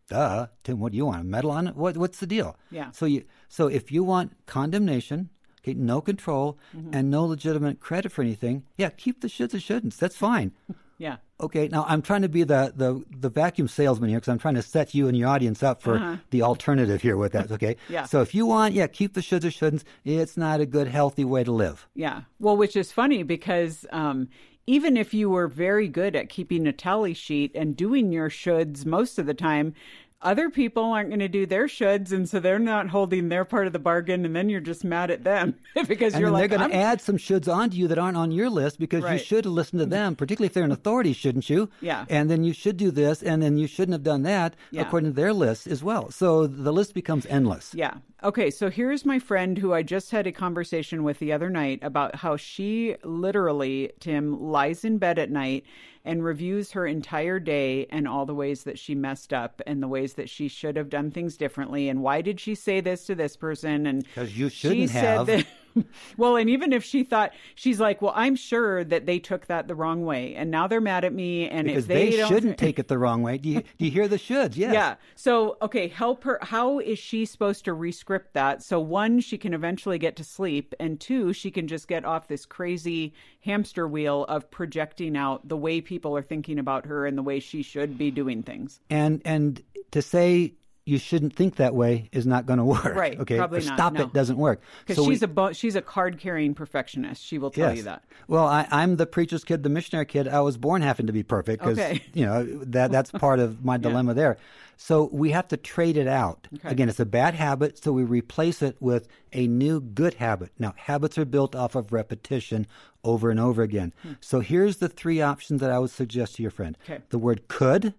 duh, Tim, what do you want? A medal on it? What, what's the deal? Yeah. So you, so if you want condemnation, okay, no control, mm-hmm. and no legitimate credit for anything, yeah, keep the shoulds and shouldn'ts. That's fine. Yeah. Okay, now I'm trying to be the, the, the vacuum salesman here, because I'm trying to set you and your audience up for uh-huh. the alternative here with that, okay? Yeah. So if you want, yeah, keep the shoulds or shouldn'ts. It's not a good, healthy way to live. Yeah. Well, which is funny because um, even if you were very good at keeping a tally sheet and doing your shoulds most of the time, other people aren't going to do their shoulds, and so they're not holding their part of the bargain, and then you're just mad at them because and you're like, they're going to add some shoulds onto you that aren't on your list because right. you should listen to them, particularly if they're an authority, shouldn't you? Yeah. And then you should do this, and then you shouldn't have done that yeah. according to their list as well. So the list becomes endless. Yeah. Okay, so here's my friend who I just had a conversation with the other night about how she literally, Tim, lies in bed at night and reviews her entire day and all the ways that she messed up and the ways that she should have done things differently. And why did she say this to this person? And because you shouldn't she have. Said that, Well, and even if she thought, she's like, well, I'm sure that they took that the wrong way, and now they're mad at me. And because if they, they don't... shouldn't take it the wrong way. Do you, do you hear the shoulds? Yes. Yeah. So, okay, help her. How is she supposed to re-script that? So one, she can eventually get to sleep, and two, she can just get off this crazy hamster wheel of projecting out the way people are thinking about her and the way she should be doing things. And, and to say... you shouldn't think that way is not going to work. Right. Okay. Probably not. Stop no. it doesn't work. Because so she's we, a bo- she's a card carrying perfectionist. She will tell yes. you that. Well, I, I'm the preacher's kid, the missionary kid. I was born having to be perfect because okay. you know that that's part of my dilemma yeah. there. So we have to trade it out. Okay. Again, it's a bad habit, so we replace it with a new good habit. Now, habits are built off of repetition over and over again. Hmm. So here's the three options that I would suggest to your friend. Okay. The word could,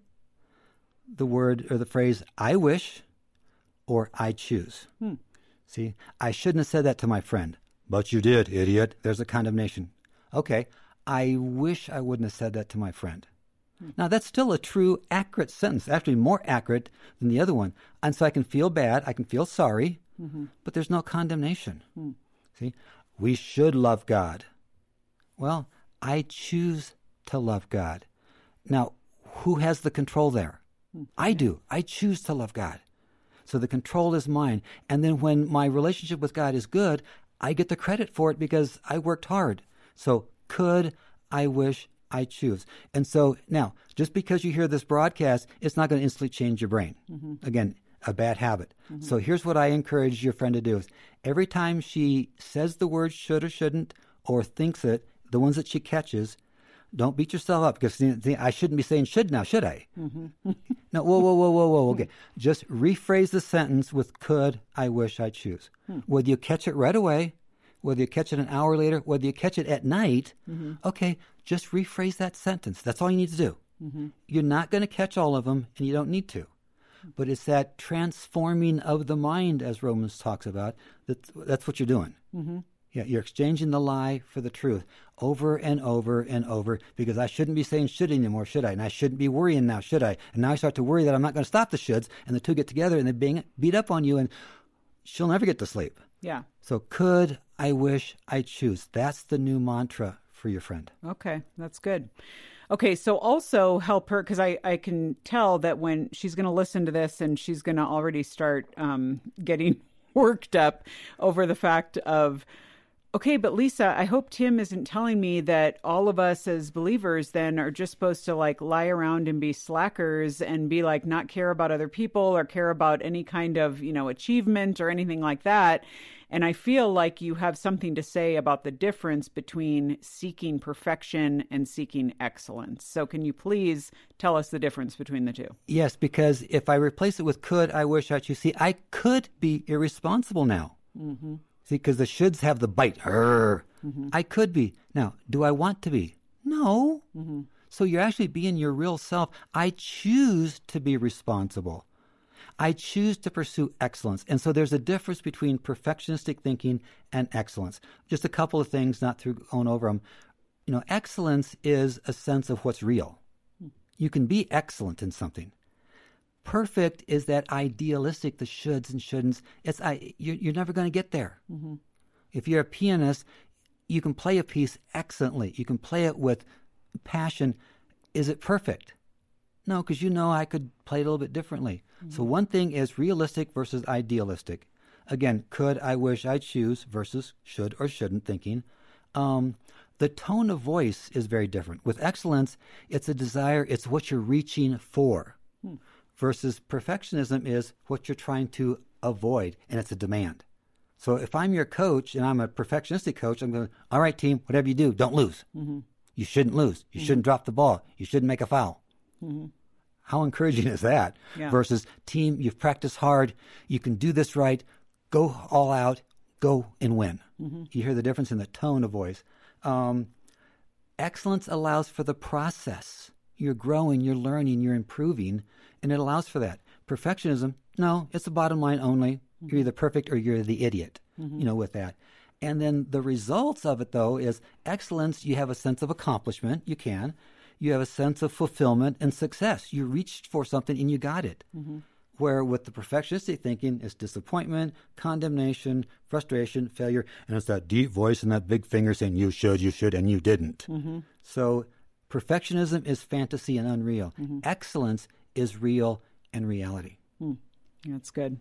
the word or the phrase, I wish, or I choose. Hmm. See, I shouldn't have said that to my friend. But you did, idiot. There's a condemnation. Okay, I wish I wouldn't have said that to my friend. Hmm. Now, that's still a true, accurate sentence, actually more accurate than the other one. And so I can feel bad, I can feel sorry, mm-hmm. but there's no condemnation. Hmm. See, we should love God. Well, I choose to love God. Now, who has the control there? I do. I choose to love God. So the control is mine. And then when my relationship with God is good, I get the credit for it because I worked hard. So could, I wish, I choose. And so now, just because you hear this broadcast, it's not going to instantly change your brain. Mm-hmm. Again, a bad habit. Mm-hmm. So here's what I encourage your friend to do is every time she says the word should or shouldn't or thinks it, the ones that she catches, don't beat yourself up because I shouldn't be saying should now, should I? Mm-hmm. No, whoa, whoa, whoa, whoa, whoa. Okay. Just rephrase the sentence with could, I wish, I choose. Hmm. Whether you catch it right away, whether you catch it an hour later, whether you catch it at night, mm-hmm. okay, just rephrase that sentence. That's all you need to do. Mm-hmm. You're not going to catch all of them and you don't need to. But it's that transforming of the mind, as Romans talks about, that that's what you're doing. Mm-hmm. Yeah, you're exchanging the lie for the truth over and over and over because I shouldn't be saying should anymore, should I? And I shouldn't be worrying now, should I? And now I start to worry that I'm not going to stop the shoulds, and the two get together and they bang, beat up on you, and she'll never get to sleep. Yeah. So could, I wish, I choose. That's the new mantra for your friend. Okay, that's good. Okay, so also help her, because I, I can tell that when she's going to listen to this and she's going to already start um, getting worked up over the fact of, okay, but Lisa, I hope Tim isn't telling me that all of us as believers then are just supposed to like lie around and be slackers and be like not care about other people or care about any kind of, you know, achievement or anything like that. And I feel like you have something to say about the difference between seeking perfection and seeking excellence. So can you please tell us the difference between the two? Yes, because if I replace it with could, I wish, I choose, see, I could be irresponsible now. Mm-hmm. See, because the shoulds have the bite. Mm-hmm. I could be. Now, do I want to be? No. Mm-hmm. So you're actually being your real self. I choose to be responsible. I choose to pursue excellence. And so there's a difference between perfectionistic thinking and excellence. Just a couple of things, not to own over them. You know, excellence is a sense of what's real. You can be excellent in something. Perfect is that idealistic, the shoulds and shouldn'ts. It's I, you're, you're never going to get there. Mm-hmm. If you're a pianist, you can play a piece excellently. You can play it with passion. Is it perfect? No, because you know I could play it a little bit differently. Mm-hmm. So one thing is realistic versus idealistic. Again, could, I wish, I choose versus should or shouldn't thinking. Um, the tone of voice is very different. With excellence, it's a desire. It's what you're reaching for. Hmm. Versus perfectionism is what you're trying to avoid, and it's a demand. So if I'm your coach and I'm a perfectionistic coach, I'm going, all right, team, whatever you do, don't lose. Mm-hmm. You shouldn't lose. You mm-hmm. shouldn't drop the ball. You shouldn't make a foul. Mm-hmm. How encouraging is that? Yeah. Versus, team, you've practiced hard. You can do this right. Go all out. Go and win. Mm-hmm. You hear the difference in the tone of voice. Um, excellence allows for the process. You're growing, you're learning, you're improving, and it allows for that. Perfectionism, no, it's the bottom line only. You're either perfect or you're the idiot, mm-hmm. you know, with that. And then the results of it, though, is excellence. You have a sense of accomplishment. You can. You have a sense of fulfillment and success. You reached for something and you got it. Mm-hmm. where with the perfectionistic thinking it's disappointment, condemnation, frustration, failure, and it's that deep voice and that big finger saying you should, you should, and you didn't. Mm-hmm. So perfectionism is fantasy and unreal. Mm-hmm. Excellence is real and reality. Mm. That's good.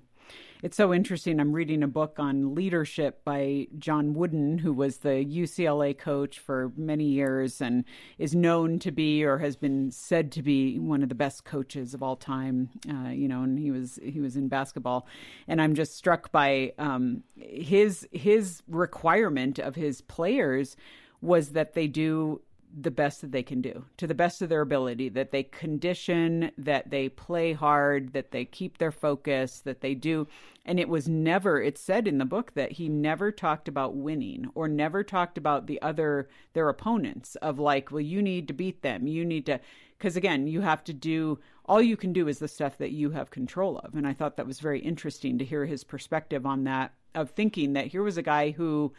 It's so interesting. I'm reading a book on leadership by John Wooden, who was the U C L A coach for many years and is known to be, or has been said to be, one of the best coaches of all time. Uh, you know, and he was he was in basketball, and I'm just struck by um, his his requirement of his players was that they do the best that they can do, to the best of their ability, that they condition, that they play hard, that they keep their focus, that they do. And it was never, it said in the book that he never talked about winning or never talked about the other, their opponents, of like, well, you need to beat them. You need to, because again, you have to do, all you can do is the stuff that you have control of. And I thought that was very interesting to hear his perspective on that, of thinking that here was a guy who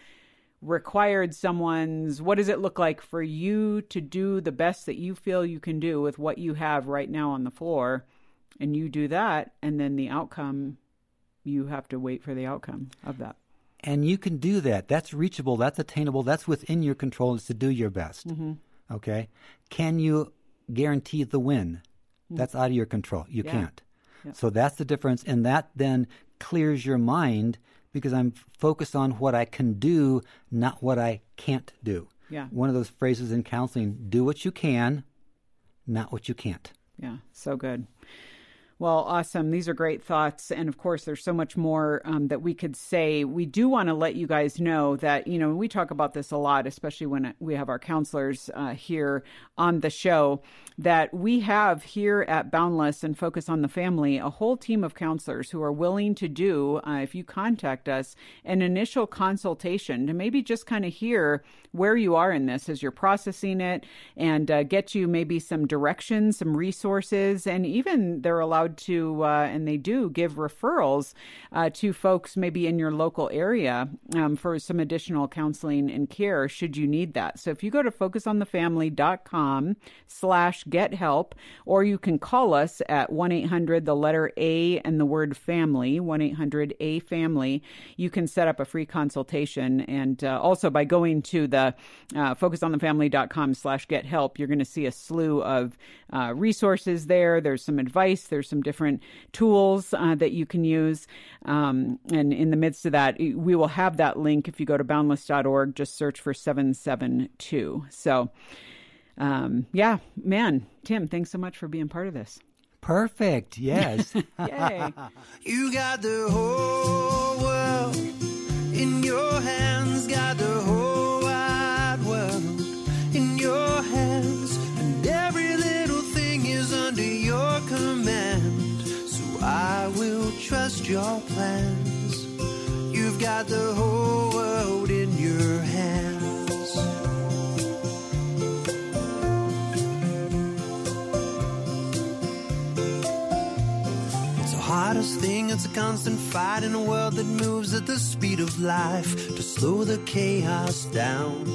required someone's, what does it look like for you to do the best that you feel you can do with what you have right now on the floor, and you do that, and then the outcome, you have to wait for the outcome of that. And you can do that. That's reachable. That's attainable. That's within your control, is to do your best. Mm-hmm. Okay? Can you guarantee the win? Mm-hmm. That's out of your control. You yeah. can't. Yeah. So that's the difference, and that then clears your mind, because I'm focused on what I can do, not what I can't do. Yeah. One of those phrases in counseling, do what you can, not what you can't. Yeah, so good. Well, awesome. These are great thoughts. And of course, there's so much more um, that we could say. We do want to let you guys know that, you know, we talk about this a lot, especially when we have our counselors uh, here on the show, that we have here at Boundless and Focus on the Family, a whole team of counselors who are willing to do, uh, if you contact us, an initial consultation to maybe just kind of hear where you are in this as you're processing it, and uh, get you maybe some directions, some resources, and even they're allowed to, uh, and they do give referrals uh, to folks maybe in your local area um, for some additional counseling and care should you need that. So if you go to focusonthefamily.com slash get help, or you can call us at one eight hundred, the letter A and the word family, one eight hundred A family, you can set up a free consultation. And uh, also by going to the uh, focusonthefamily.com slash get help, you're going to see a slew of uh, resources there. There's some advice. There's some different tools uh, that you can use. Um, and in the midst of that, we will have that link. If you go to boundless dot org, just search for seven seven two. So, um, yeah, man, Tim, thanks so much for being part of this. Perfect. Yes. Yay. You got the whole world in your hands, got the whole wide world in your hands, and every little thing is under your command. I will trust your plans. You've got the whole world in your hands. It's the hardest thing, it's a constant fight in a world that moves at the speed of life, to slow the chaos down.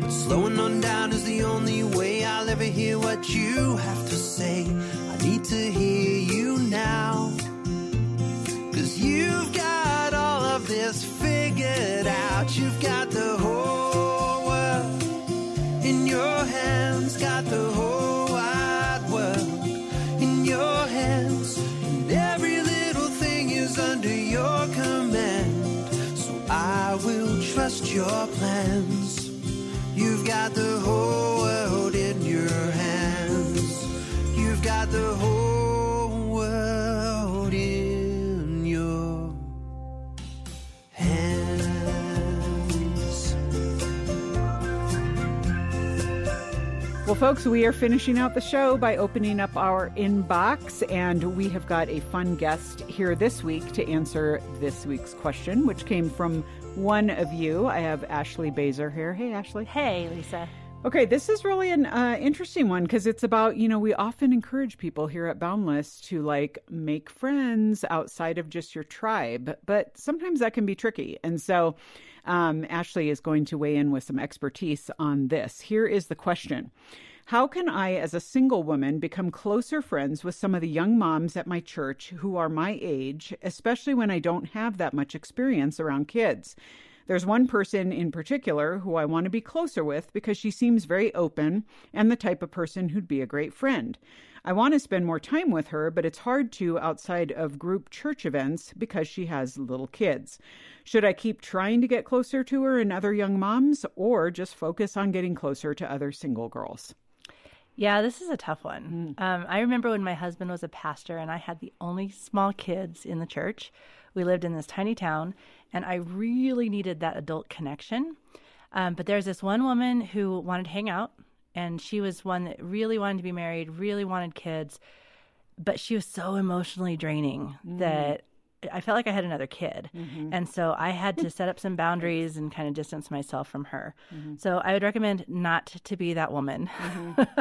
But slowing on down is the only way I'll ever hear what you have to say. Need to hear you now, 'cause you've got all of this figured out. You've got the whole world in your hands, got the whole wide world in your hands, and every little thing is under your command. So I will trust your plans. You've got the whole world in your hands. You've got the whole world in your hands. Well, folks, we are finishing out the show by opening up our inbox, and we have got a fun guest here this week to answer this week's question, which came from one of you. I have Ashley Bazer here. Hey, Ashley. Hey, Lisa. Okay, this is really an uh, interesting one, because it's about, you know, we often encourage people here at Boundless to, like, make friends outside of just your tribe, but sometimes that can be tricky. And so um, Ashley is going to weigh in with some expertise on this. Here is the question. How can I, as a single woman, become closer friends with some of the young moms at my church who are my age, especially when I don't have that much experience around kids? There's one person in particular who I want to be closer with because she seems very open and the type of person who'd be a great friend. I want to spend more time with her, but it's hard to outside of group church events because she has little kids. Should I keep trying to get closer to her and other young moms, or just focus on getting closer to other single girls? Yeah, this is a tough one. Mm. Um, I remember when my husband was a pastor and I had the only small kids in the church. We lived in this tiny town, and I really needed that adult connection. Um, but there's this one woman who wanted to hang out, and she was one that really wanted to be married, really wanted kids, but she was so emotionally draining mm. that I felt like I had another kid. Mm-hmm. And so I had to set up some boundaries and kind of distance myself from her. Mm-hmm. So I would recommend not to be that woman. Mm-hmm.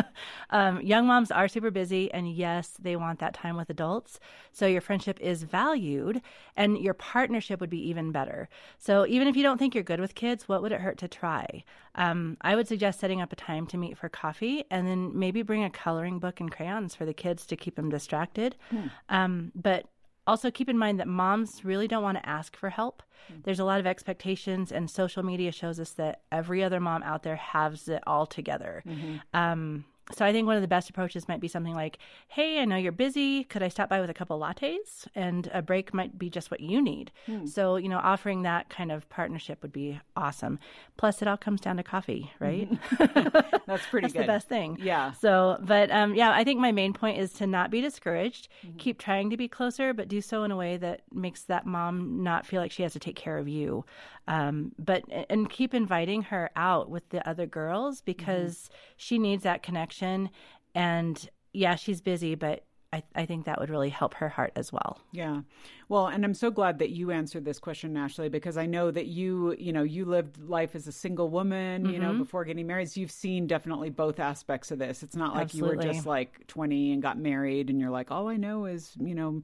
um, young moms are super busy, and yes, they want that time with adults. So your friendship is valued, and your partnership would be even better. So even if you don't think you're good with kids, what would it hurt to try? Um, I would suggest setting up a time to meet for coffee, and then maybe bring a coloring book and crayons for the kids to keep them distracted. Mm. Um, but Also, keep in mind that moms really don't want to ask for help. Mm-hmm. There's a lot of expectations, and social media shows us that every other mom out there has it all together. Mm-hmm. Um, so I think one of the best approaches might be something like, hey, I know you're busy. Could I stop by with a couple lattes? And a break might be just what you need. Mm-hmm. So, you know, offering that kind of partnership would be awesome. Plus, it all comes down to coffee, right? Mm-hmm. That's pretty That's good. That's the best thing. Yeah. So, but um, yeah, I think my main point is to not be discouraged. Mm-hmm. Keep trying to be closer, but do so in a way that makes that mom not feel like she has to take care of you. Um, but and keep inviting her out with the other girls, because mm-hmm. she needs that connection. And yeah, she's busy, but I, I think that would really help her heart as well. Yeah. Well, and I'm so glad that you answered this question, Ashley, because I know that you, you know, you lived life as a single woman, mm-hmm. you know, before getting married. So you've seen definitely both aspects of this. It's not like Absolutely. You were just like twenty and got married and you're like, all I know is, you know,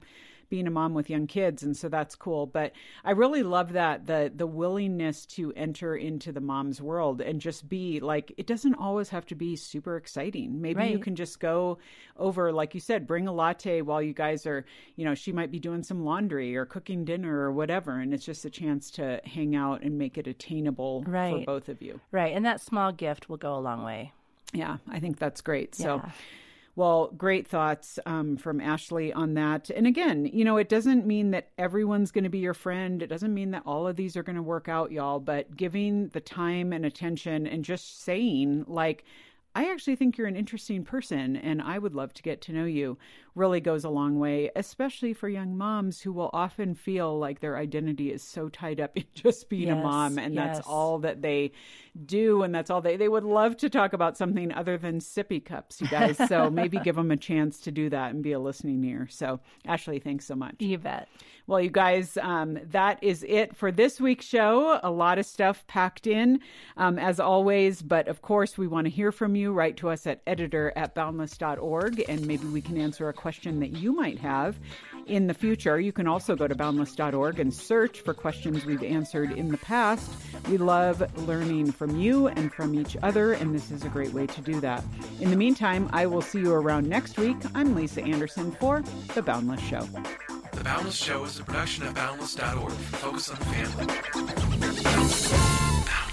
being a mom with young kids. And so that's cool. But I really love that, the the willingness to enter into the mom's world and just be like, it doesn't always have to be super exciting. Maybe right. you can just go over, like you said, bring a latte while you guys are, you know, she might be doing some laundry or cooking dinner or whatever. And it's just a chance to hang out and make it attainable right. for both of you. Right. And that small gift will go a long way. Yeah, I think that's great. Yeah. So well, great thoughts um, from Ashley on that. And again, you know, it doesn't mean that everyone's going to be your friend. It doesn't mean that all of these are going to work out, y'all. But giving the time and attention and just saying, like, I actually think you're an interesting person and I would love to get to know you, really goes a long way, especially for young moms who will often feel like their identity is so tied up in just being yes, a mom. And yes. that's all that they do. And that's all they, they would love to talk about something other than sippy cups, you guys. So maybe give them a chance to do that and be a listening ear. So Ashley, thanks so much. You bet. Well, you guys, um, that is it for this week's show. A lot of stuff packed in um, as always, but of course we want to hear from you. You write to us at editor at boundless dot org, and maybe we can answer a question that you might have in the future. You can also go to boundless dot org and search for questions we've answered in the past. We love learning from you and from each other, and this is a great way to do that. In the meantime, I will see you around next week. I'm Lisa Anderson for The Boundless Show. The Boundless Show is a production of boundless dot org. Focus on the family.